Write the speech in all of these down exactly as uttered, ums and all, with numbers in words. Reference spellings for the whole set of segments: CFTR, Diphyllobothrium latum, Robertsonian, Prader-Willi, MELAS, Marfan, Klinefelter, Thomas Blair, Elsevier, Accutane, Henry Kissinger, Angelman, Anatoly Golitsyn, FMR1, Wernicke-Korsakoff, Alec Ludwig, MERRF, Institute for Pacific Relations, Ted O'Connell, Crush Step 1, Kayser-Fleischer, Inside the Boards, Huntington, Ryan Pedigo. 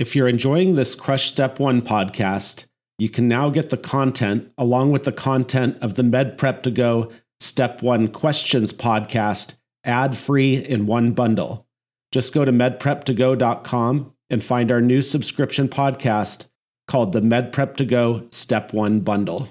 If you're enjoying this Crush Step one podcast, you can now get the content along with the content of the MedPrep to Go Step one Questions podcast ad-free in one bundle. Just go to med prep to go dot com and find our new subscription podcast called the MedPrep to Go Step one Bundle.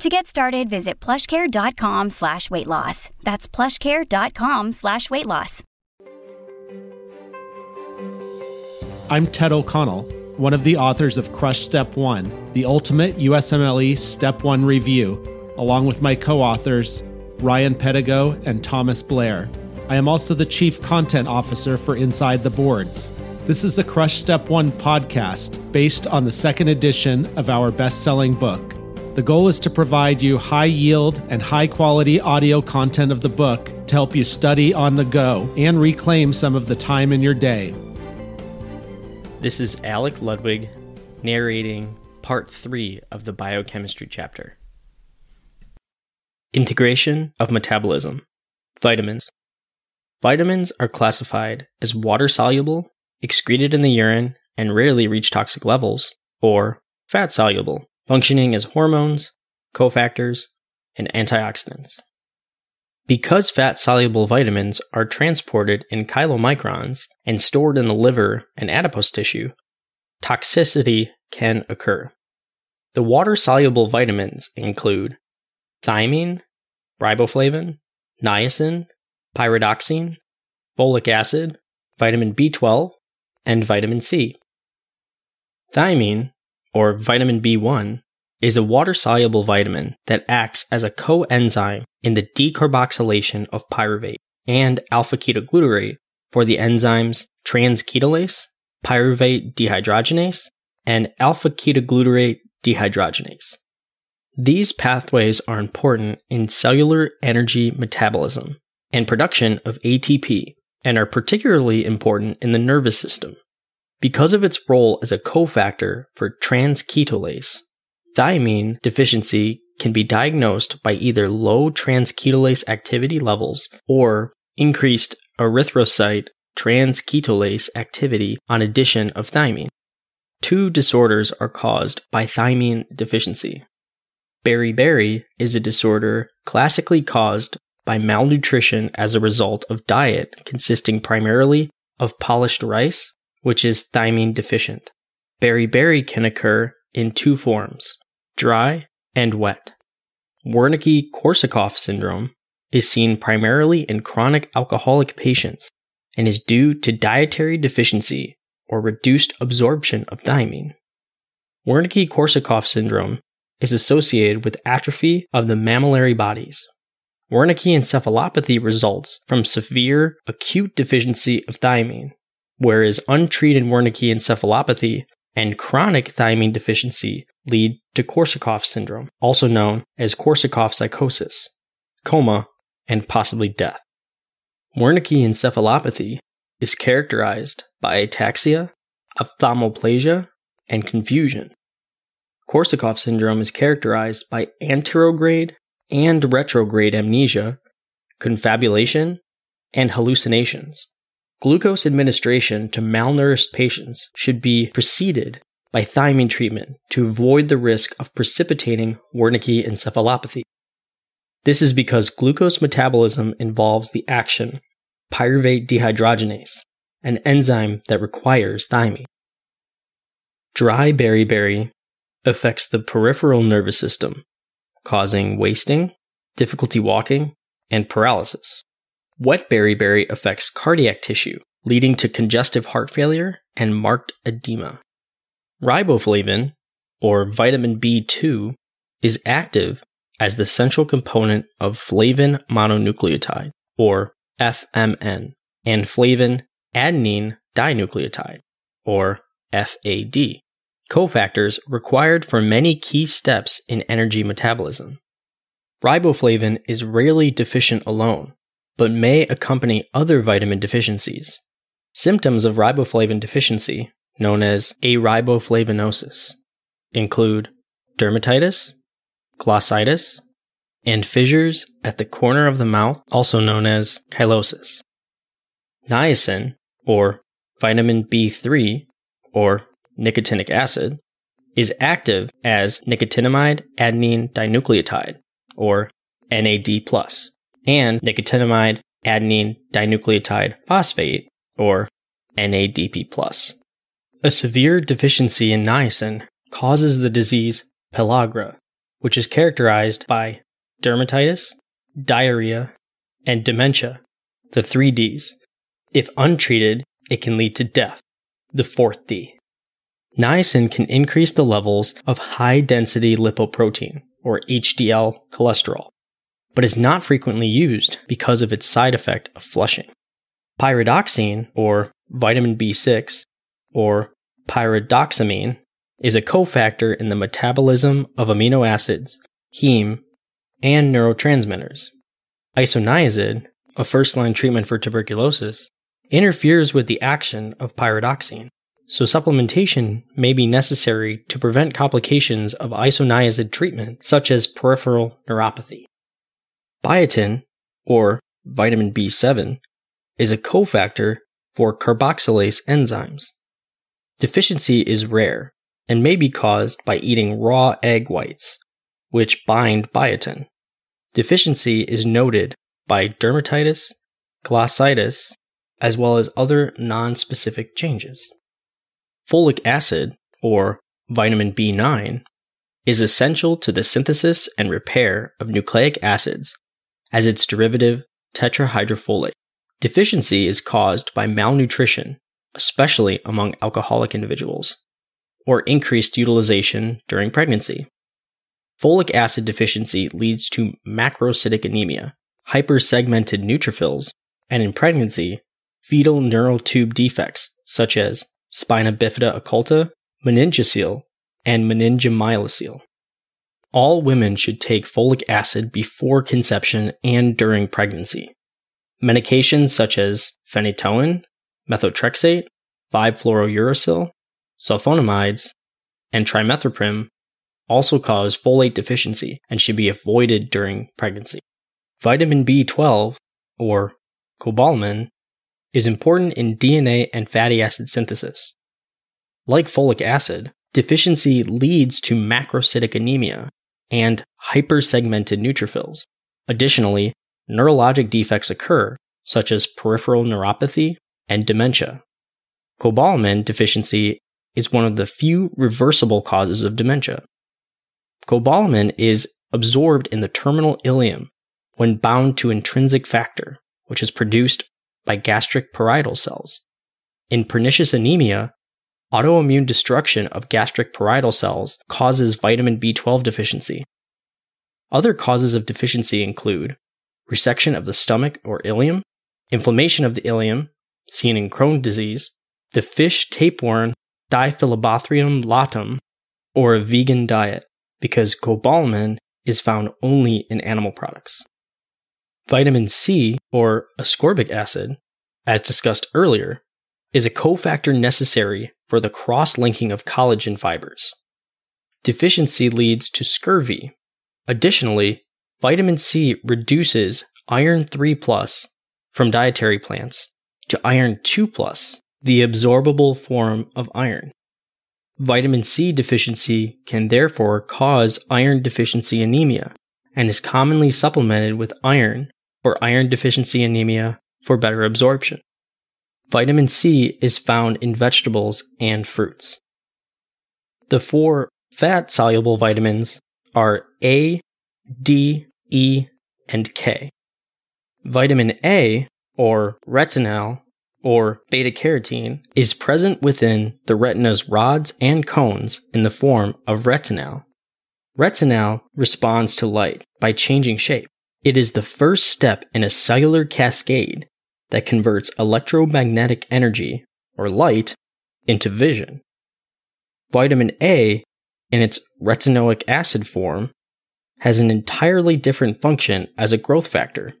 To get started, visit plushcare.com slash weight loss. That's plushcare.com slash weight loss. I'm Ted O'Connell, one of the authors of Crush Step one, the ultimate U S M L E Step one review, along with my co-authors, Ryan Pedigo and Thomas Blair. I am also the chief content officer for Inside the Boards. This is a Crush Step one podcast based on the second edition of our best-selling book. The goal is to provide you high-yield and high-quality audio content of the book to help you study on the go and reclaim some of the time in your day. This is Alec Ludwig narrating Part three of the Biochemistry chapter. Integration of metabolism. Vitamins. Vitamins are classified as water-soluble, excreted in the urine, and rarely reach toxic levels, or fat-soluble, functioning as hormones, cofactors, and antioxidants. Because fat-soluble vitamins are transported in chylomicrons and stored in the liver and adipose tissue, toxicity can occur. The water-soluble vitamins include thymine, riboflavin, niacin, pyridoxine, folic acid, vitamin B twelve, and vitamin C. Thymine, or vitamin B one, is a water-soluble vitamin that acts as a coenzyme in the decarboxylation of pyruvate and alpha-ketoglutarate for the enzymes trans-ketolase, pyruvate dehydrogenase, and alpha-ketoglutarate dehydrogenase. These pathways are important in cellular energy metabolism and production of A T P, and are particularly important in the nervous system. Because of its role as a cofactor for transketolase, thymine deficiency can be diagnosed by either low transketolase activity levels or increased erythrocyte transketolase activity on addition of thymine. Two disorders are caused by thymine deficiency. Beriberi is a disorder classically caused by malnutrition as a result of diet consisting primarily of polished rice, which is thymine deficient. Beriberi can occur in two forms, dry and wet. Wernicke-Korsakoff syndrome is seen primarily in chronic alcoholic patients and is due to dietary deficiency or reduced absorption of thymine. Wernicke-Korsakoff syndrome is associated with atrophy of the mammillary bodies. Wernicke encephalopathy results from severe acute deficiency of thymine, whereas untreated Wernicke encephalopathy and chronic thymine deficiency lead to Korsakoff syndrome, also known as Korsakoff psychosis, coma, and possibly death. Wernicke encephalopathy is characterized by ataxia, ophthalmoplasia, and confusion. Korsakoff syndrome is characterized by anterograde and retrograde amnesia, confabulation, and hallucinations. Glucose administration to malnourished patients should be preceded by thymine treatment to avoid the risk of precipitating Wernicke encephalopathy. This is because glucose metabolism involves the action of pyruvate dehydrogenase, an enzyme that requires thymine. Dry beriberi affects the peripheral nervous system, causing wasting, difficulty walking, and paralysis. Wet beriberi affects cardiac tissue, leading to congestive heart failure and marked edema. Riboflavin, or vitamin B two, is active as the central component of flavin mononucleotide, or F M N, and flavin adenine dinucleotide, or F A D, cofactors required for many key steps in energy metabolism. Riboflavin is rarely deficient alone, but may accompany other vitamin deficiencies. Symptoms of riboflavin deficiency, known as ariboflavinosis, include dermatitis, glossitis, and fissures at the corner of the mouth, also known as chylosis. Niacin, or vitamin B three, or nicotinic acid, is active as nicotinamide adenine dinucleotide, or N A D plus, and nicotinamide adenine dinucleotide phosphate, or N A D P plus. A severe deficiency in niacin causes the disease pellagra, which is characterized by dermatitis, diarrhea, and dementia, the three Ds. If untreated, it can lead to death, the fourth D. Niacin can increase the levels of high-density lipoprotein, or H D L cholesterol, but is not frequently used because of its side effect of flushing. Pyridoxine, or vitamin B six, or pyridoxamine, is a cofactor in the metabolism of amino acids, heme, and neurotransmitters. Isoniazid, a first-line treatment for tuberculosis, interferes with the action of pyridoxine, so supplementation may be necessary to prevent complications of isoniazid treatment, such as peripheral neuropathy. Biotin, or vitamin B seven, is a cofactor for carboxylase enzymes. Deficiency is rare and may be caused by eating raw egg whites, which bind biotin. Deficiency is noted by dermatitis, glossitis, as well as other nonspecific changes. Folic acid, or vitamin B nine, is essential to the synthesis and repair of nucleic acids as its derivative tetrahydrofolate. Deficiency is caused by malnutrition, especially among alcoholic individuals, or increased utilization during pregnancy. Folic acid deficiency leads to macrocytic anemia, hypersegmented neutrophils, and in pregnancy, fetal neural tube defects such as spina bifida occulta, meningocele, and meningomyelocele. All women should take folic acid before conception and during pregnancy. Medications such as phenytoin, methotrexate, five-fluorouracil, sulfonamides, and trimethoprim also cause folate deficiency and should be avoided during pregnancy. Vitamin B twelve, or cobalamin, is important in D N A and fatty acid synthesis. Like folic acid, deficiency leads to macrocytic anemia and hypersegmented neutrophils. Additionally, neurologic defects occur, such as peripheral neuropathy and dementia. Cobalamin deficiency is one of the few reversible causes of dementia. Cobalamin is absorbed in the terminal ileum when bound to intrinsic factor, which is produced by gastric parietal cells. In pernicious anemia, autoimmune destruction of gastric parietal cells causes vitamin B twelve deficiency. Other causes of deficiency include resection of the stomach or ileum, inflammation of the ileum, seen in Crohn's disease, the fish tapeworm Diphyllobothrium latum, or a vegan diet, because cobalamin is found only in animal products. Vitamin C, or ascorbic acid, as discussed earlier, is a cofactor necessary for the cross-linking of collagen fibers. Deficiency leads to scurvy. Additionally, vitamin C reduces iron three plus from dietary plants to iron two plus, the absorbable form of iron. Vitamin C deficiency can therefore cause iron deficiency anemia and is commonly supplemented with iron or iron deficiency anemia for better absorption. Vitamin C is found in vegetables and fruits. The four fat-soluble vitamins are A, D, E, and K. Vitamin A, or retinal, or beta-carotene, is present within the retina's rods and cones in the form of retinal. Retinal responds to light by changing shape. It is the first step in a cellular cascade that converts electromagnetic energy, or light, into vision. Vitamin A, in its retinoic acid form, has an entirely different function as a growth factor.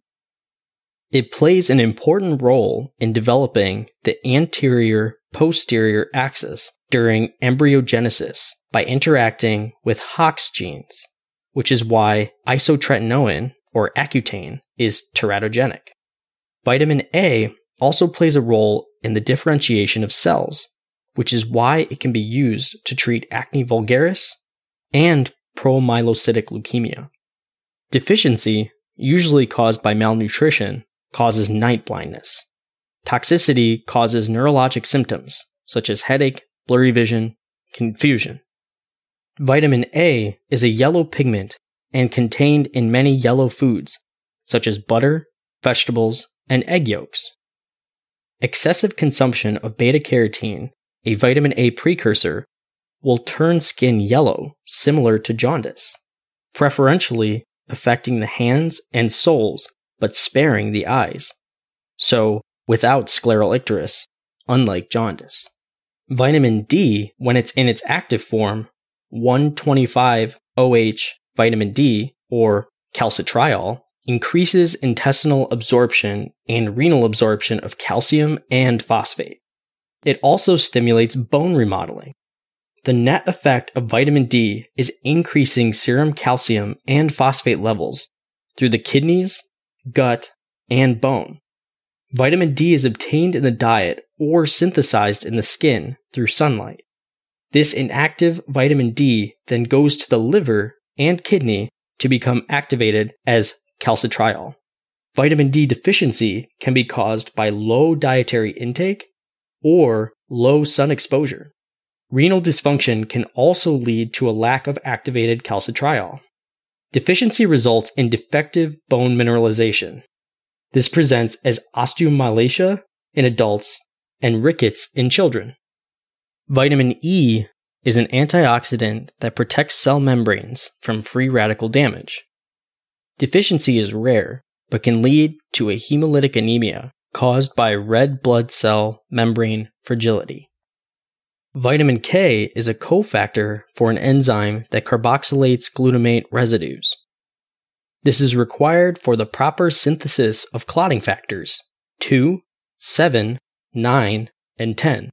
It plays an important role in developing the anterior-posterior axis during embryogenesis by interacting with Hox genes, which is why isotretinoin, or Accutane, is teratogenic. Vitamin A also plays a role in the differentiation of cells, which is why it can be used to treat acne vulgaris and promyelocytic leukemia. Deficiency, usually caused by malnutrition, causes night blindness. Toxicity causes neurologic symptoms, such as headache, blurry vision, confusion. Vitamin A is a yellow pigment and contained in many yellow foods, such as butter, vegetables, and egg yolks. Excessive consumption of beta-carotene, a vitamin A precursor, will turn skin yellow, similar to jaundice, preferentially affecting the hands and soles, but sparing the eyes, so without scleral icterus, unlike jaundice. Vitamin D, when it's in its active form, one twenty-five O H vitamin D, or calcitriol, increases intestinal absorption and renal absorption of calcium and phosphate. It also stimulates bone remodeling. The net effect of vitamin D is increasing serum calcium and phosphate levels through the kidneys, gut, and bone. Vitamin D is obtained in the diet or synthesized in the skin through sunlight. This inactive vitamin D then goes to the liver and kidney to become activated as calcitriol. Vitamin D deficiency can be caused by low dietary intake or low sun exposure. Renal dysfunction can also lead to a lack of activated calcitriol. Deficiency results in defective bone mineralization. This presents as osteomalacia in adults and rickets in children. Vitamin E is an antioxidant that protects cell membranes from free radical damage. Deficiency is rare, but can lead to a hemolytic anemia caused by red blood cell membrane fragility. Vitamin K is a cofactor for an enzyme that carboxylates glutamate residues. This is required for the proper synthesis of clotting factors two, seven, nine, and ten.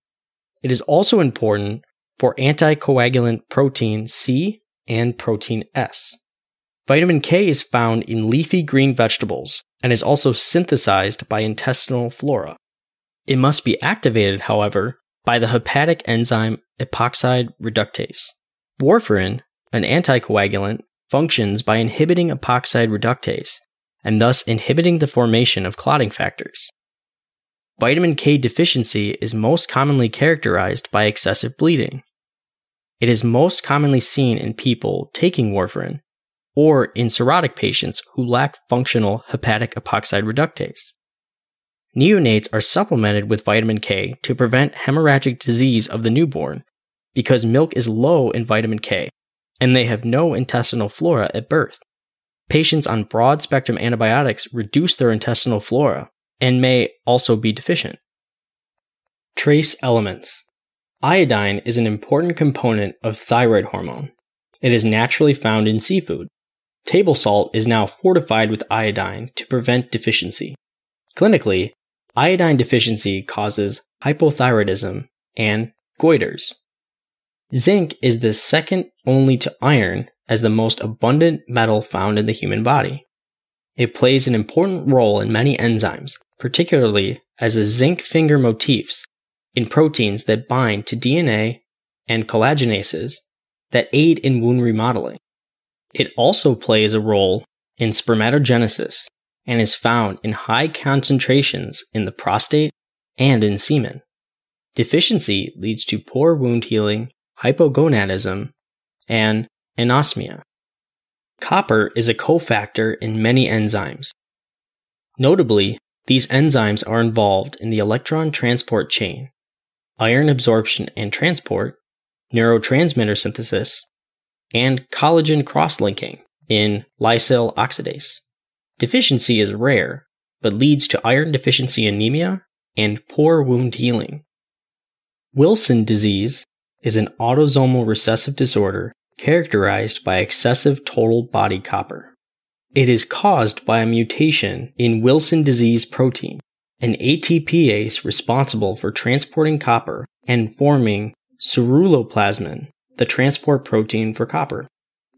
It is also important for anticoagulant protein C and protein S. Vitamin K is found in leafy green vegetables and is also synthesized by intestinal flora. It must be activated, however, by the hepatic enzyme epoxide reductase. Warfarin, an anticoagulant, functions by inhibiting epoxide reductase and thus inhibiting the formation of clotting factors. Vitamin K deficiency is most commonly characterized by excessive bleeding. It is most commonly seen in people taking warfarin or in cirrhotic patients who lack functional hepatic epoxide reductase. Neonates are supplemented with vitamin K to prevent hemorrhagic disease of the newborn because milk is low in vitamin K and they have no intestinal flora at birth. Patients on broad-spectrum antibiotics reduce their intestinal flora and may also be deficient. Trace elements. Iodine is an important component of thyroid hormone. It is naturally found in seafood. Table salt is now fortified with iodine to prevent deficiency. Clinically, iodine deficiency causes hypothyroidism and goiters. Zinc is the second only to iron as the most abundant metal found in the human body. It plays an important role in many enzymes, particularly as a zinc finger motifs in proteins that bind to D N A and collagenases that aid in wound remodeling. It also plays a role in spermatogenesis and is found in high concentrations in the prostate and in semen. Deficiency leads to poor wound healing, hypogonadism, and anosmia. Copper is a cofactor in many enzymes. Notably, these enzymes are involved in the electron transport chain, iron absorption and transport, neurotransmitter synthesis, and collagen cross-linking in lysyl oxidase. Deficiency is rare, but leads to iron deficiency anemia and poor wound healing. Wilson disease is an autosomal recessive disorder characterized by excessive total body copper. It is caused by a mutation in Wilson disease protein, an A T P ase responsible for transporting copper and forming ceruloplasmin, the transport protein for copper.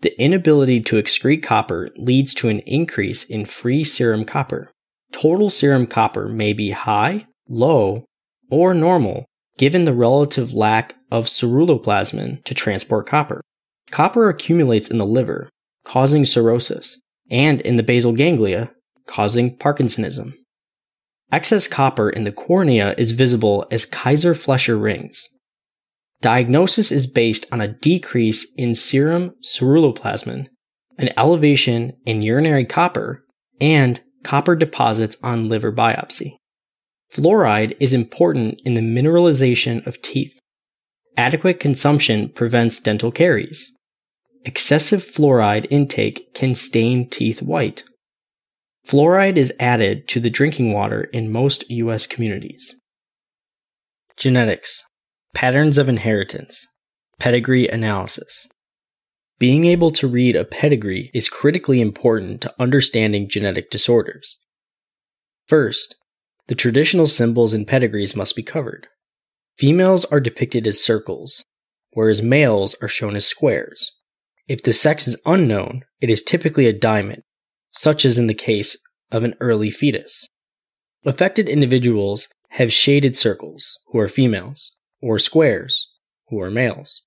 The inability to excrete copper leads to an increase in free serum copper. Total serum copper may be high, low, or normal given the relative lack of ceruloplasmin to transport copper. Copper accumulates in the liver, causing cirrhosis, and in the basal ganglia, causing Parkinsonism. Excess copper in the cornea is visible as Kayser-Fleischer rings. Diagnosis is based on a decrease in serum ceruloplasmin, an elevation in urinary copper, and copper deposits on liver biopsy. Fluoride is important in the mineralization of teeth. Adequate consumption prevents dental caries. Excessive fluoride intake can stain teeth white. Fluoride is added to the drinking water in most U S communities. Genetics. Patterns of inheritance. Pedigree analysis. Being able to read a pedigree is critically important to understanding genetic disorders. First, the traditional symbols in pedigrees must be covered. Females are depicted as circles, whereas males are shown as squares. If the sex is unknown, it is typically a diamond, such as in the case of an early fetus. Affected individuals have shaded circles, who are females, or squares, who are males,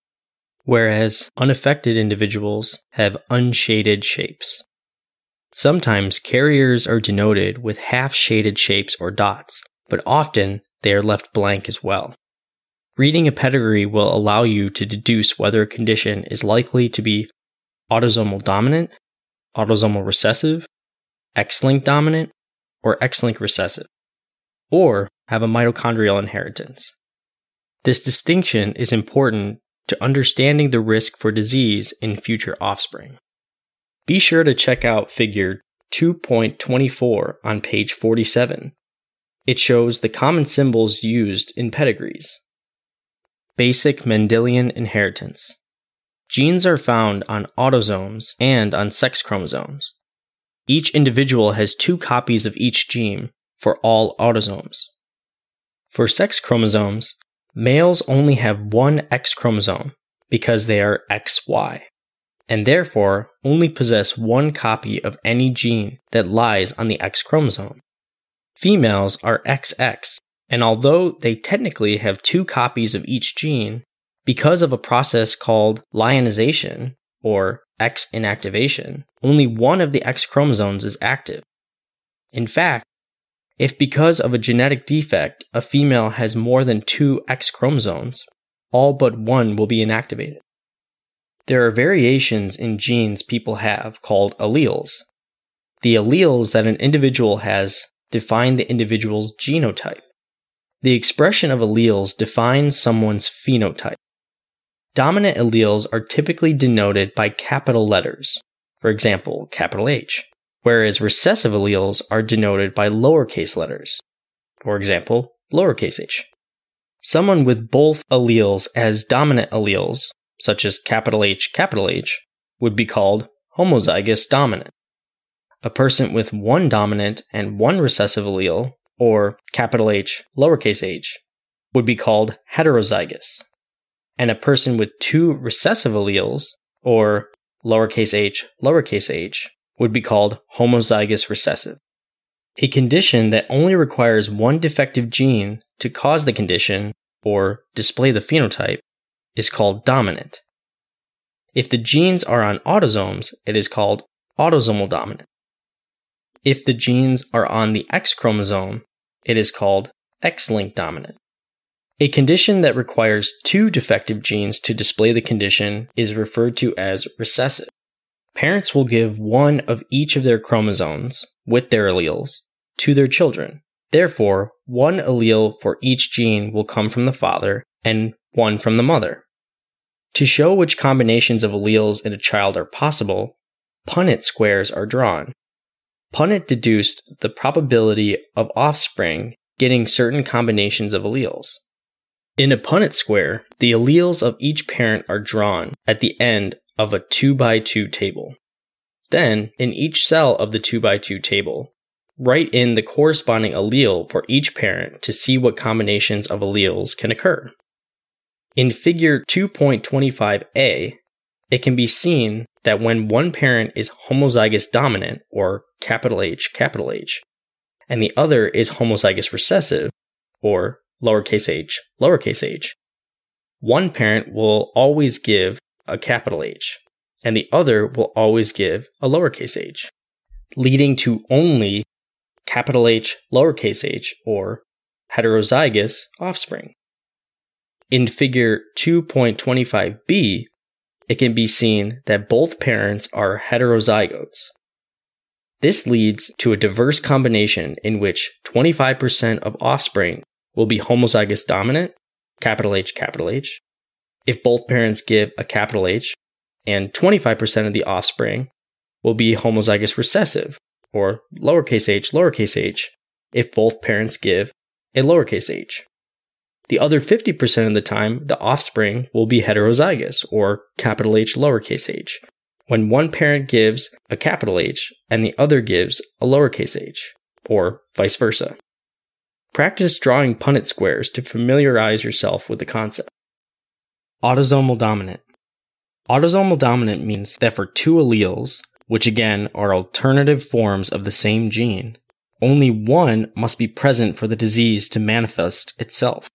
whereas unaffected individuals have unshaded shapes. Sometimes carriers are denoted with half-shaded shapes or dots, but often they are left blank as well. Reading a pedigree will allow you to deduce whether a condition is likely to be autosomal dominant, autosomal recessive, X-linked dominant, or X-linked recessive, or have a mitochondrial inheritance. This distinction is important to understanding the risk for disease in future offspring. Be sure to check out figure two point two four on page forty-seven. It shows the common symbols used in pedigrees. Basic Mendelian inheritance. Genes are found on autosomes and on sex chromosomes. Each individual has two copies of each gene for all autosomes. For sex chromosomes, males only have one X chromosome because they are X Y, and therefore only possess one copy of any gene that lies on the X chromosome. Females are X X, and although they technically have two copies of each gene, because of a process called lyinization, or X inactivation, only one of the X chromosomes is active. In fact, if because of a genetic defect, a female has more than two X chromosomes, all but one will be inactivated. There are variations in genes people have called alleles. The alleles that an individual has define the individual's genotype. The expression of alleles defines someone's phenotype. Dominant alleles are typically denoted by capital letters, for example, capital H. Whereas recessive alleles are denoted by lowercase letters, for example, lowercase h. Someone with both alleles as dominant alleles, such as capital H, capital H, would be called homozygous dominant. A person with one dominant and one recessive allele, or capital H, lowercase h, would be called heterozygous. And a person with two recessive alleles, or lowercase h, lowercase h, would be called homozygous recessive. A condition that only requires one defective gene to cause the condition, or display the phenotype, is called dominant. If the genes are on autosomes, it is called autosomal dominant. If the genes are on the X chromosome, it is called X-linked dominant. A condition that requires two defective genes to display the condition is referred to as recessive. parents will give one of each of their chromosomes with their alleles to their children. Therefore, one allele for each gene will come from the father and one from the mother. To show which combinations of alleles in a child are possible, Punnett squares are drawn. Punnett deduced the probability of offspring getting certain combinations of alleles. In a Punnett square, the alleles of each parent are drawn at the end of a two by two table. Then, in each cell of the two by two table, write in the corresponding allele for each parent to see what combinations of alleles can occur. In figure two point two five a, it can be seen that when one parent is homozygous dominant, or capital H, capital H, and the other is homozygous recessive, or lowercase h, lowercase h, one parent will always give a capital H, and the other will always give a lowercase h, leading to only capital H, lowercase h, or heterozygous offspring. In figure two point two five b, it can be seen that both parents are heterozygotes. This leads to a diverse combination in which twenty-five percent of offspring will be homozygous dominant, capital H, capital H, if both parents give a capital H, and twenty-five percent of the offspring will be homozygous recessive, or lowercase h, lowercase h, if both parents give a lowercase h. The other fifty percent of the time, the offspring will be heterozygous, or capital H, lowercase h, when one parent gives a capital H and the other gives a lowercase h, or vice versa. Practice drawing Punnett squares to familiarize yourself with the concept. Autosomal dominant. Autosomal dominant means that for two alleles, which again are alternative forms of the same gene, only one must be present for the disease to manifest itself.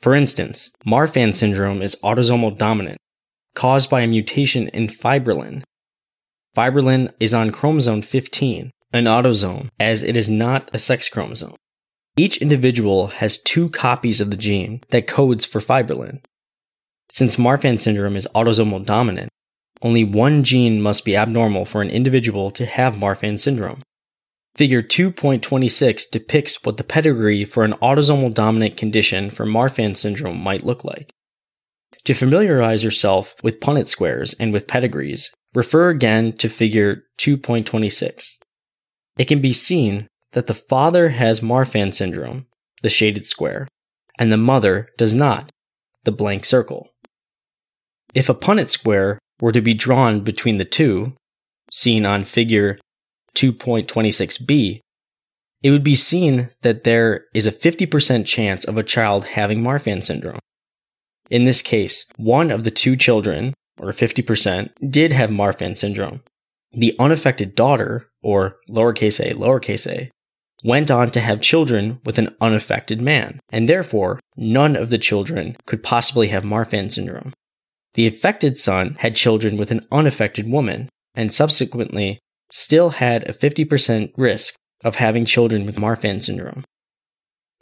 For instance, Marfan syndrome is autosomal dominant, caused by a mutation in fibrillin. Fibrillin is on chromosome fifteen, an autosome, as it is not a sex chromosome. Each individual has two copies of the gene that codes for fibrillin. Since Marfan syndrome is autosomal dominant, only one gene must be abnormal for an individual to have Marfan syndrome. Figure two point two six depicts what the pedigree for an autosomal dominant condition for Marfan syndrome might look like. To familiarize yourself with Punnett squares and with pedigrees, refer again to figure two point two six. It can be seen that the father has Marfan syndrome, the shaded square, and the mother does not, the blank circle. If a Punnett square were to be drawn between the two, seen on figure two point two six b, it would be seen that there is a fifty percent chance of a child having Marfan syndrome. In this case, one of the two children, or fifty percent, did have Marfan syndrome. The unaffected daughter, or lowercase a, lowercase a, went on to have children with an unaffected man, and therefore, none of the children could possibly have Marfan syndrome. The affected son had children with an unaffected woman, and subsequently, still had a fifty percent risk of having children with Marfan syndrome.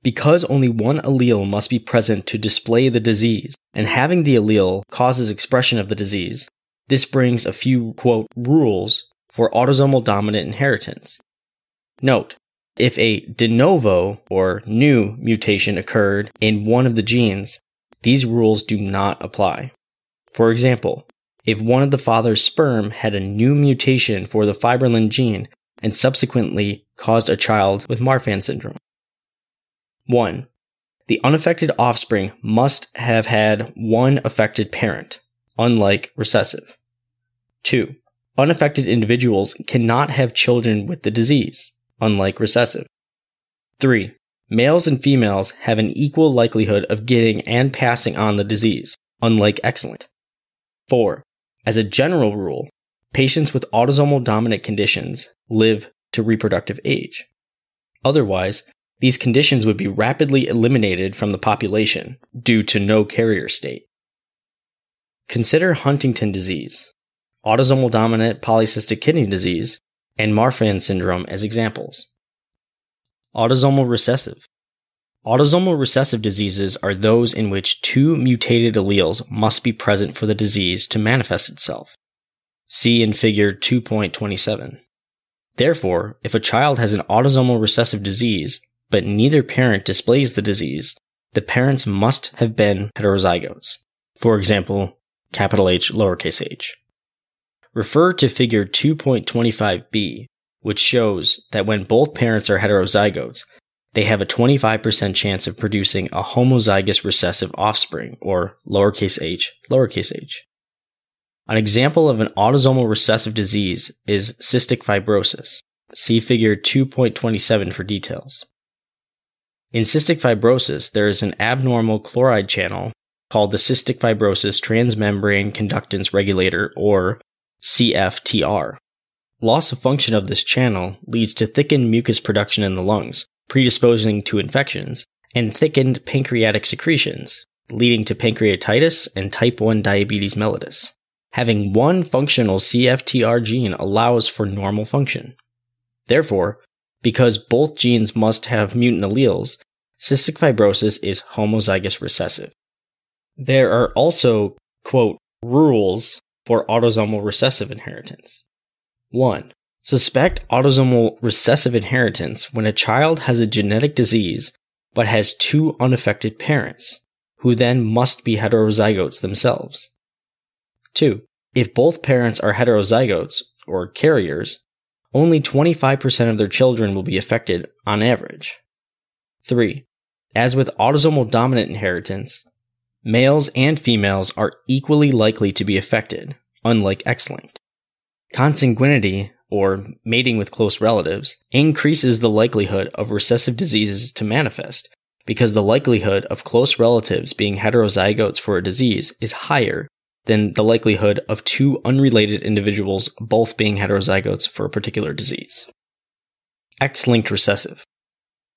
Because only one allele must be present to display the disease, and having the allele causes expression of the disease, this brings a few, quote, rules for autosomal dominant inheritance. Note, if a de novo or new mutation occurred in one of the genes, these rules do not apply. For example, if one of the father's sperm had a new mutation for the fibrillin gene and subsequently caused a child with Marfan syndrome. one. The unaffected offspring must have had one affected parent, unlike recessive. two. Unaffected individuals cannot have children with the disease, unlike recessive. three. Males and females have an equal likelihood of getting and passing on the disease, unlike X-linked. four. As a general rule, patients with autosomal dominant conditions live to reproductive age. Otherwise, these conditions would be rapidly eliminated from the population due to no carrier state. Consider Huntington disease, autosomal dominant polycystic kidney disease, and Marfan syndrome as examples. Autosomal recessive. Autosomal recessive diseases are those in which two mutated alleles must be present for the disease to manifest itself. see in figure two point two seven. Therefore, if a child has an autosomal recessive disease, but neither parent displays the disease, the parents must have been heterozygotes. For example, capital H, lowercase h. Refer to figure two point two five b, which shows that when both parents are heterozygotes, they have a twenty-five percent chance of producing a homozygous recessive offspring, or lowercase h, lowercase h. An example of an autosomal recessive disease is cystic fibrosis. See figure two point two seven for details. In cystic fibrosis, there is an abnormal chloride channel called the cystic fibrosis transmembrane conductance regulator, or C F T R. Loss of function of this channel leads to thickened mucus production in the lungs, predisposing to infections, and thickened pancreatic secretions, leading to pancreatitis and type one diabetes mellitus. Having one functional C F T R gene allows for normal function. Therefore, because both genes must have mutant alleles, cystic fibrosis is homozygous recessive. There are also, quote, rules for autosomal recessive inheritance. one. Suspect autosomal recessive inheritance when a child has a genetic disease but has two unaffected parents, who then must be heterozygotes themselves. two. If both parents are heterozygotes, or carriers, only twenty-five percent of their children will be affected on average. three. As with autosomal dominant inheritance, males and females are equally likely to be affected, unlike X-linked. Consanguinity, or mating with close relatives, increases the likelihood of recessive diseases to manifest, because the likelihood of close relatives being heterozygotes for a disease is higher than the likelihood of two unrelated individuals both being heterozygotes for a particular disease. X-linked recessive.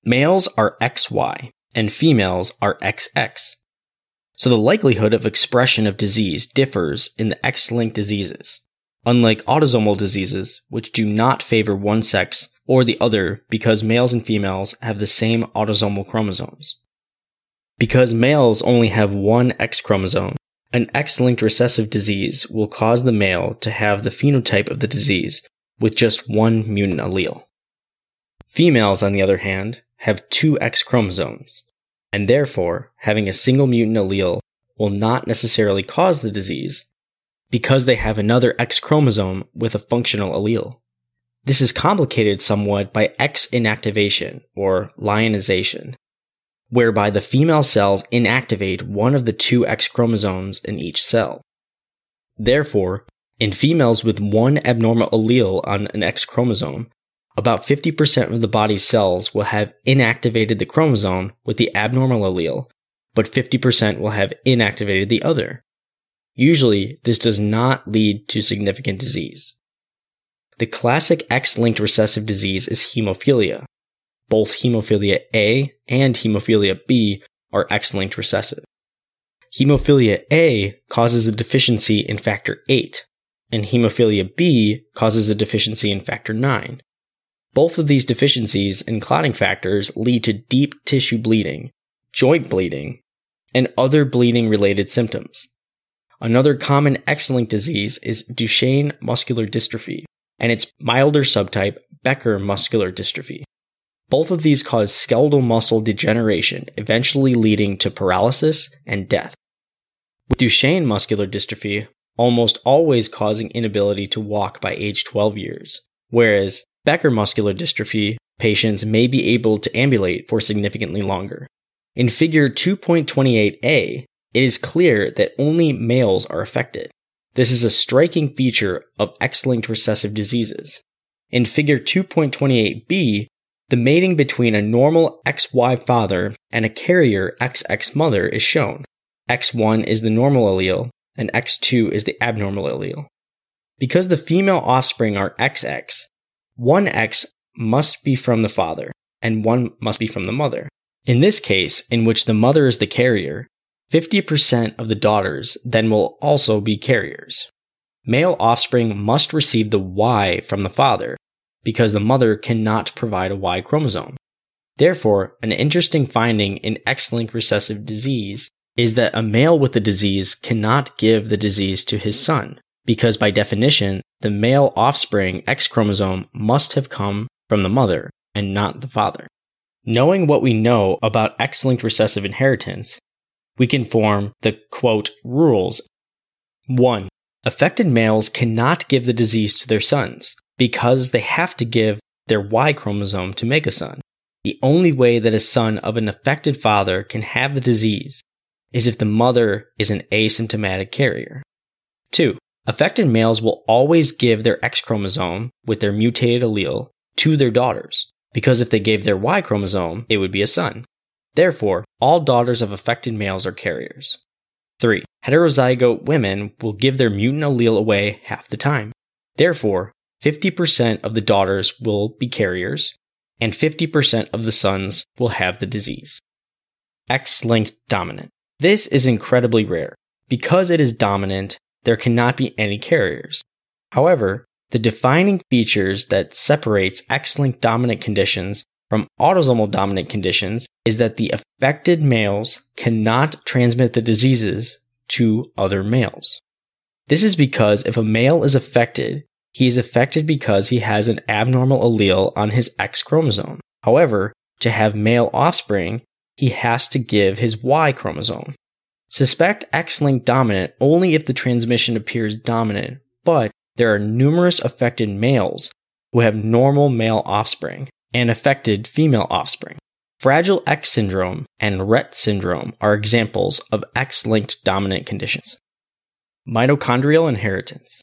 Males are X Y, and females are X X. So the likelihood of expression of disease differs in the X-linked diseases, unlike autosomal diseases, which do not favor one sex or the other because males and females have the same autosomal chromosomes. Because males only have one X chromosome, an X-linked recessive disease will cause the male to have the phenotype of the disease with just one mutant allele. Females, on the other hand, have two X chromosomes, and therefore having a single mutant allele will not necessarily cause the disease because they have another X chromosome with a functional allele. This is complicated somewhat by X inactivation, or lionization, whereby the female cells inactivate one of the two X chromosomes in each cell. Therefore, in females with one abnormal allele on an X chromosome, about fifty percent of the body's cells will have inactivated the chromosome with the abnormal allele, but fifty percent will have inactivated the other. Usually, this does not lead to significant disease. The classic X-linked recessive disease is hemophilia. Both hemophilia A and hemophilia B are X-linked recessive. Hemophilia A causes a deficiency in factor eight, and hemophilia B causes a deficiency in factor nine. Both of these deficiencies in clotting factors lead to deep tissue bleeding, joint bleeding, and other bleeding-related symptoms. Another common X-linked disease is Duchenne muscular dystrophy, and its milder subtype, Becker muscular dystrophy. Both of these cause skeletal muscle degeneration, eventually leading to paralysis and death. With Duchenne muscular dystrophy, almost always causing inability to walk by age twelve years, whereas Becker muscular dystrophy patients may be able to ambulate for significantly longer. In figure two point two eight a, it is clear that only males are affected. This is a striking feature of X-linked recessive diseases. In figure two point two eight b, the mating between a normal X Y father and a carrier X X mother is shown. X one is the normal allele, and X two is the abnormal allele. Because the female offspring are X X, one X must be from the father, and one must be from the mother. In this case, in which the mother is the carrier, fifty percent of the daughters then will also be carriers. Male offspring must receive the Y from the father, because the mother cannot provide a Y chromosome. Therefore, an interesting finding in X-linked recessive disease is that a male with the disease cannot give the disease to his son, because by definition, the male offspring X chromosome must have come from the mother and not the father. Knowing what we know about X-linked recessive inheritance, we can form the, quote, rules. one. Affected males cannot give the disease to their sons because they have to give their Y chromosome to make a son. The only way that a son of an affected father can have the disease is if the mother is an asymptomatic carrier. two. Affected males will always give their X chromosome with their mutated allele to their daughters, because if they gave their Y chromosome, it would be a son. Therefore, all daughters of affected males are carriers. three. Heterozygote women will give their mutant allele away half the time. Therefore, fifty percent of the daughters will be carriers, and fifty percent of the sons will have the disease. X-linked dominant. This is incredibly rare. Because it is dominant, there cannot be any carriers. However, the defining features that separates X-linked dominant conditions from autosomal dominant conditions is that the affected males cannot transmit the diseases to other males. This is because if a male is affected, he is affected because he has an abnormal allele on his X chromosome. However, to have male offspring, he has to give his Y chromosome. Suspect X-linked dominant only if the transmission appears dominant, but there are numerous affected males who have normal male offspring and affected female offspring. Fragile X syndrome and Rett syndrome are examples of X-linked dominant conditions. Mitochondrial inheritance.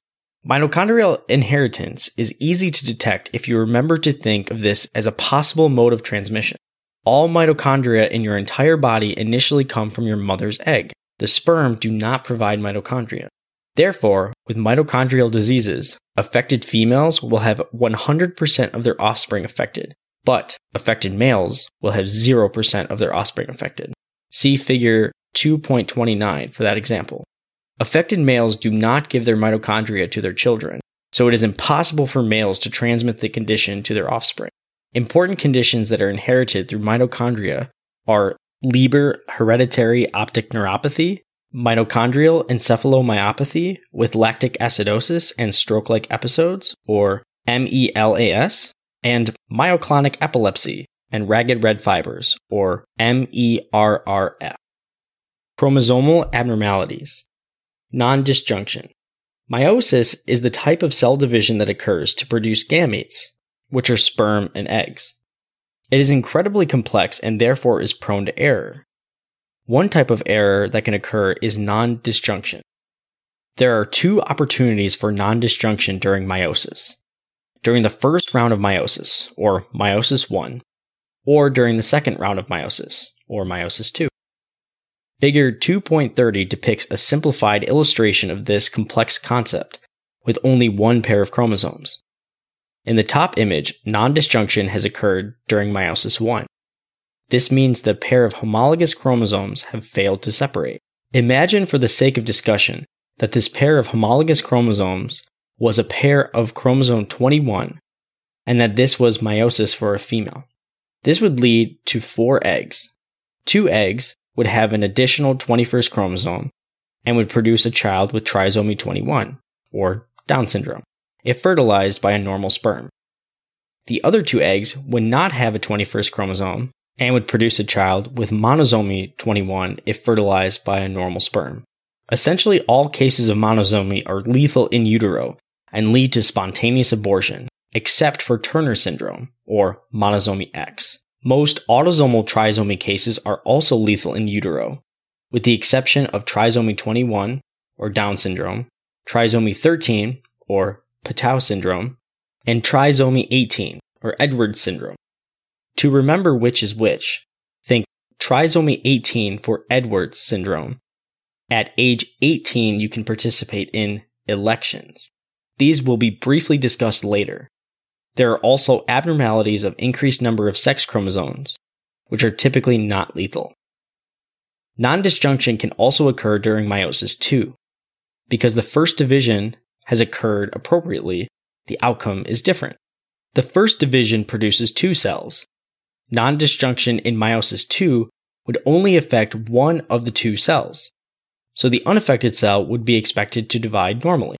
Mitochondrial inheritance is easy to detect if you remember to think of this as a possible mode of transmission. All mitochondria in your entire body initially come from your mother's egg. The sperm do not provide mitochondria. Therefore, with mitochondrial diseases, affected females will have one hundred percent of their offspring affected, but affected males will have zero percent of their offspring affected. See figure two point two nine for that example. Affected males do not give their mitochondria to their children, so it is impossible for males to transmit the condition to their offspring. Important conditions that are inherited through mitochondria are Leber hereditary optic neuropathy, mitochondrial encephalomyopathy with lactic acidosis and stroke-like episodes, or MELAS, and myoclonic epilepsy and ragged red fibers, or MERRF. Chromosomal abnormalities. Non-disjunction. Meiosis is the type of cell division that occurs to produce gametes, which are sperm and eggs. It is incredibly complex and therefore is prone to error. One type of error that can occur is non-disjunction. There are two opportunities for non-disjunction during meiosis. During the first round of meiosis, or meiosis one, or during the second round of meiosis, or meiosis two. Figure two point thirty depicts a simplified illustration of this complex concept, with only one pair of chromosomes. In the top image, non-disjunction has occurred during meiosis one. This means the pair of homologous chromosomes have failed to separate. Imagine for the sake of discussion that this pair of homologous chromosomes was a pair of chromosome twenty-one and that this was meiosis for a female. This would lead to four eggs. Two eggs would have an additional twenty-first chromosome and would produce a child with trisomy twenty-one, or Down syndrome, if fertilized by a normal sperm. The other two eggs would not have a twenty-first chromosome and would produce a child with monosomy twenty-one if fertilized by a normal sperm. Essentially, all cases of monosomy are lethal in utero and lead to spontaneous abortion, except for Turner syndrome, or monosomy X. Most autosomal trisomy cases are also lethal in utero, with the exception of trisomy twenty-one, or Down syndrome, trisomy thirteen, or Patau syndrome, and trisomy eighteen, or Edwards syndrome. To remember which is which, think trisomy eighteen for Edwards syndrome. At age eighteen, you can participate in elections. These will be briefly discussed later. There are also abnormalities of increased number of sex chromosomes, which are typically not lethal. Non-disjunction can also occur during meiosis two. Because the first division has occurred appropriately, the outcome is different. The first division produces two cells. Non-disjunction in meiosis two would only affect one of the two cells, so the unaffected cell would be expected to divide normally.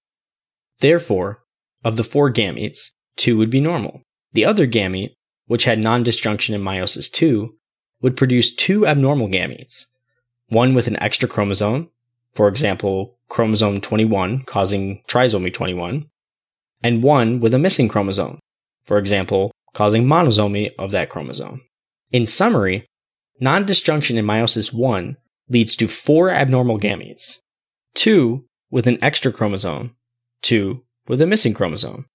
Therefore, of the four gametes, two would be normal. The other gamete, which had non-disjunction in meiosis two, would produce two abnormal gametes, one with an extra chromosome, for example, chromosome twenty-one causing trisomy twenty-one, and one with a missing chromosome, for example, causing monosomy of that chromosome. In summary, non-disjunction in meiosis one leads to four abnormal gametes, two with an extra chromosome, two with a missing chromosome.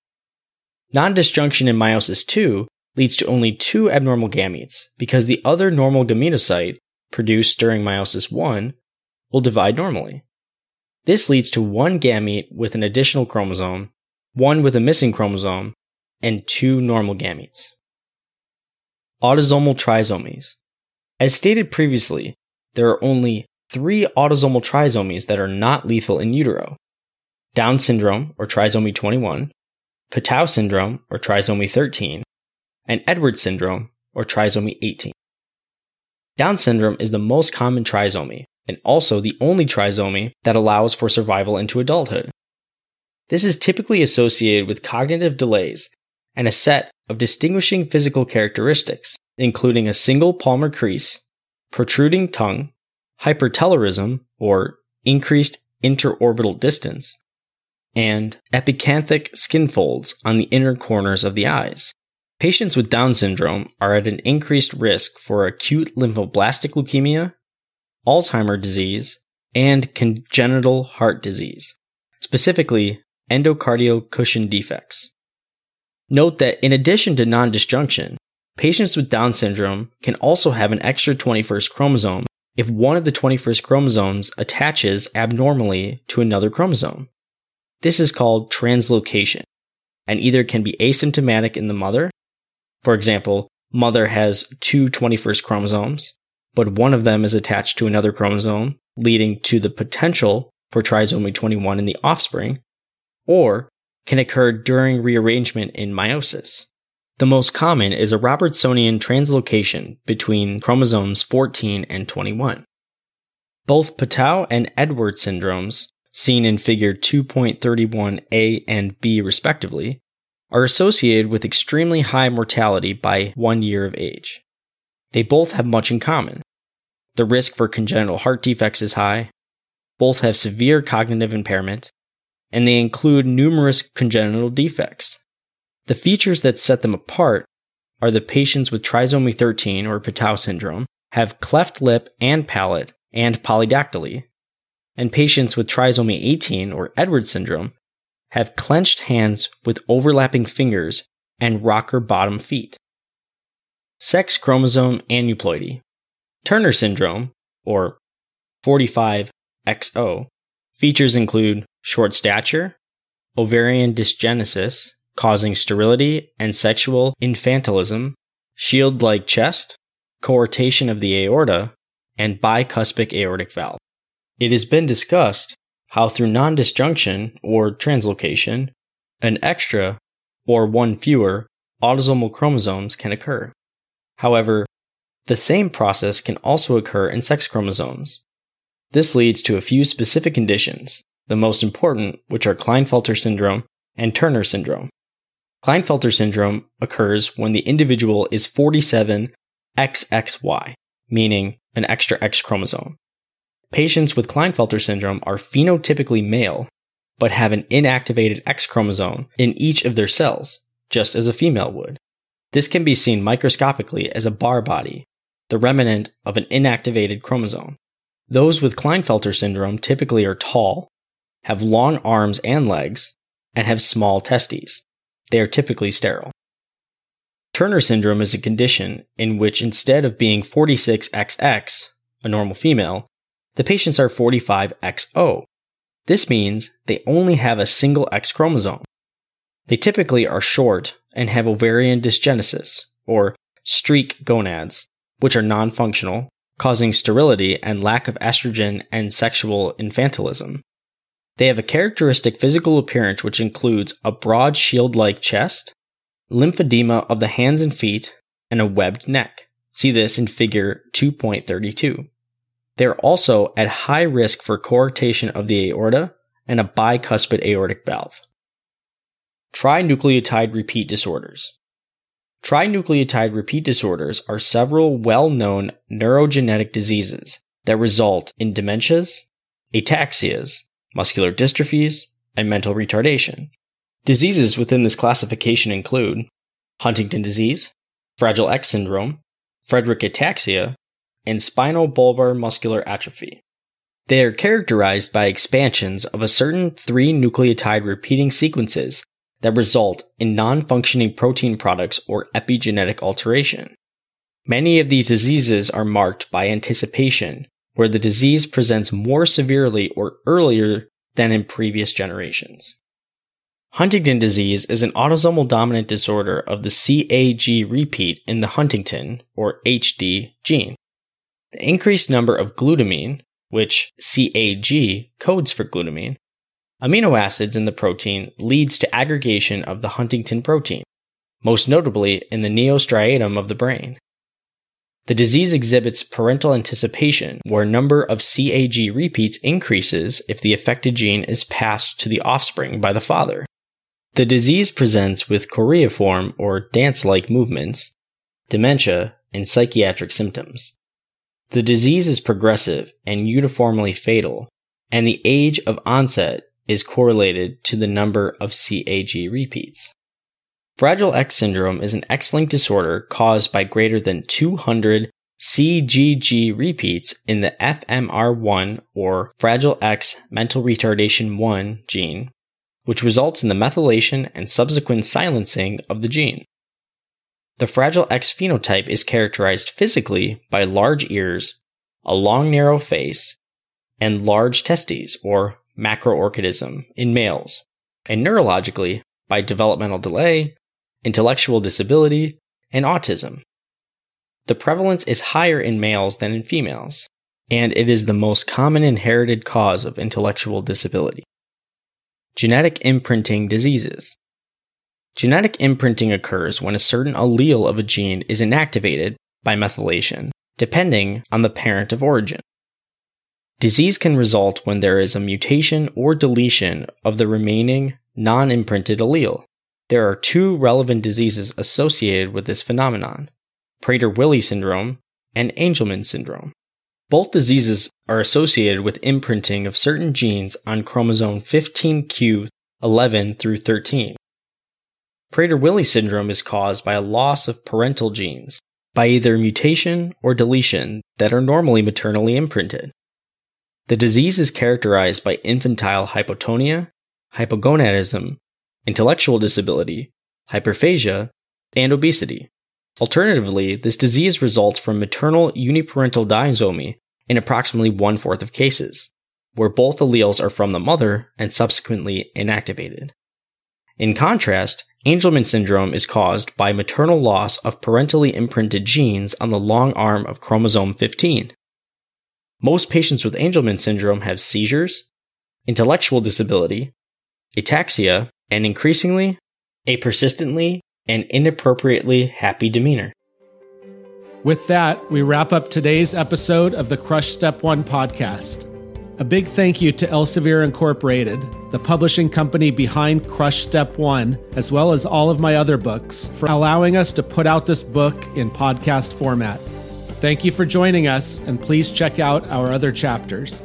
Non-disjunction in meiosis two leads to only two abnormal gametes because the other normal gametocyte produced during meiosis one will divide normally. This leads to one gamete with an additional chromosome, one with a missing chromosome, and two normal gametes. Autosomal trisomies. As stated previously, there are only three autosomal trisomies that are not lethal in utero: Down syndrome, or trisomy twenty-one, Patau syndrome, or trisomy thirteen, and Edwards syndrome, or trisomy eighteen. Down syndrome is the most common trisomy, and also the only trisomy that allows for survival into adulthood. This is typically associated with cognitive delays and a set of distinguishing physical characteristics, including a single palmar crease, protruding tongue, hypertelorism, or increased interorbital distance, and epicanthic skin folds on the inner corners of the eyes. Patients with Down syndrome are at an increased risk for acute lymphoblastic leukemia, Alzheimer's disease, and congenital heart disease, specifically endocardial cushion defects. Note that in addition to non-disjunction, patients with Down syndrome can also have an extra twenty-first chromosome if one of the twenty-first chromosomes attaches abnormally to another chromosome. This is called translocation, and either can be asymptomatic in the mother, for example, mother has two twenty-first chromosomes, but one of them is attached to another chromosome, leading to the potential for trisomy twenty-one in the offspring, or can occur during rearrangement in meiosis. The most common is a Robertsonian translocation between chromosomes fourteen and twenty-one. Both Patau and Edwards syndromes, seen in figure two point three one A and B respectively, are associated with extremely high mortality by one year of age. They both have much in common. The risk for congenital heart defects is high, both have severe cognitive impairment, and they include numerous congenital defects. The features that set them apart are the patients with trisomy thirteen or Patau syndrome have cleft lip and palate and polydactyly, and patients with trisomy eighteen or Edwards syndrome have clenched hands with overlapping fingers and rocker bottom feet. Sex chromosome aneuploidy. Turner syndrome, or forty-five X O, features include short stature, ovarian dysgenesis causing sterility and sexual infantilism, shield-like chest, coartation of the aorta, and bicuspid aortic valve. It has been discussed how through non-disjunction or translocation, an extra, or one fewer, autosomal chromosomes can occur. However, the same process can also occur in sex chromosomes. This leads to a few specific conditions, the most important which are Klinefelter syndrome and Turner syndrome. Klinefelter syndrome occurs when the individual is forty-seven X X Y, meaning an extra X chromosome. Patients with Klinefelter syndrome are phenotypically male, but have an inactivated X chromosome in each of their cells, just as a female would. This can be seen microscopically as a bar body, the remnant of an inactivated chromosome. Those with Klinefelter syndrome typically are tall, have long arms and legs, and have small testes. They are typically sterile. Turner syndrome is a condition in which instead of being forty-six X X, a normal female, the patients are forty-five X O. This means they only have a single X chromosome. They typically are short and have ovarian dysgenesis, or streak gonads, which are non-functional, causing sterility and lack of estrogen and sexual infantilism. They have a characteristic physical appearance which includes a broad shield-like chest, lymphedema of the hands and feet, and a webbed neck. See this in figure two point three two. They are also at high risk for coarctation of the aorta and a bicuspid aortic valve. Trinucleotide repeat disorders. Trinucleotide repeat disorders are several well-known neurogenetic diseases that result in dementias, ataxias, muscular dystrophies, and mental retardation. Diseases within this classification include Huntington disease, Fragile X syndrome, Friedreich ataxia, and spinal bulbar muscular atrophy. They are characterized by expansions of a certain three nucleotide repeating sequences that result in non-functioning protein products or epigenetic alteration. Many of these diseases are marked by anticipation, where the disease presents more severely or earlier than in previous generations. Huntington disease is an autosomal dominant disorder of the C A G repeat in the Huntington, or H D, gene. The increased number of glutamine, which C A G codes for glutamine, amino acids in the protein leads to aggregation of the Huntington protein, most notably in the neostriatum of the brain. The disease exhibits parental anticipation, where number of C A G repeats increases if the affected gene is passed to the offspring by the father. The disease presents with choreiform or dance-like movements, dementia, and psychiatric symptoms. The disease is progressive and uniformly fatal, and the age of onset is correlated to the number of C A G repeats. Fragile X syndrome is an X-linked disorder caused by greater than two hundred C G G repeats in the F M R one or Fragile X mental retardation one gene, which results in the methylation and subsequent silencing of the gene. The Fragile X phenotype is characterized physically by large ears, a long narrow face, and large testes or macroorchidism in males, and neurologically by developmental delay, intellectual disability, and autism. The prevalence is higher in males than in females, and it is the most common inherited cause of intellectual disability. Genetic imprinting diseases. Genetic imprinting occurs when a certain allele of a gene is inactivated by methylation, depending on the parent of origin. Disease can result when there is a mutation or deletion of the remaining non-imprinted allele. There are two relevant diseases associated with this phenomenon, Prader-Willi syndrome and Angelman syndrome. Both diseases are associated with imprinting of certain genes on chromosome fifteen q eleven through thirteen. Prader-Willi syndrome is caused by a loss of parental genes, by either mutation or deletion that are normally maternally imprinted. The disease is characterized by infantile hypotonia, hypogonadism, intellectual disability, hyperphagia, and obesity. Alternatively, this disease results from maternal uniparental disomy in approximately one-fourth of cases, where both alleles are from the mother and subsequently inactivated. In contrast, Angelman syndrome is caused by maternal loss of parentally imprinted genes on the long arm of chromosome fifteen. Most patients with Angelman syndrome have seizures, intellectual disability, ataxia, and increasingly, a persistently and inappropriately happy demeanor. With that, we wrap up today's episode of the Crush Step one podcast. A big thank you to Elsevier Incorporated, the publishing company behind Crush Step one, as well as all of my other books, for allowing us to put out this book in podcast format. Thank you for joining us, and please check out our other chapters.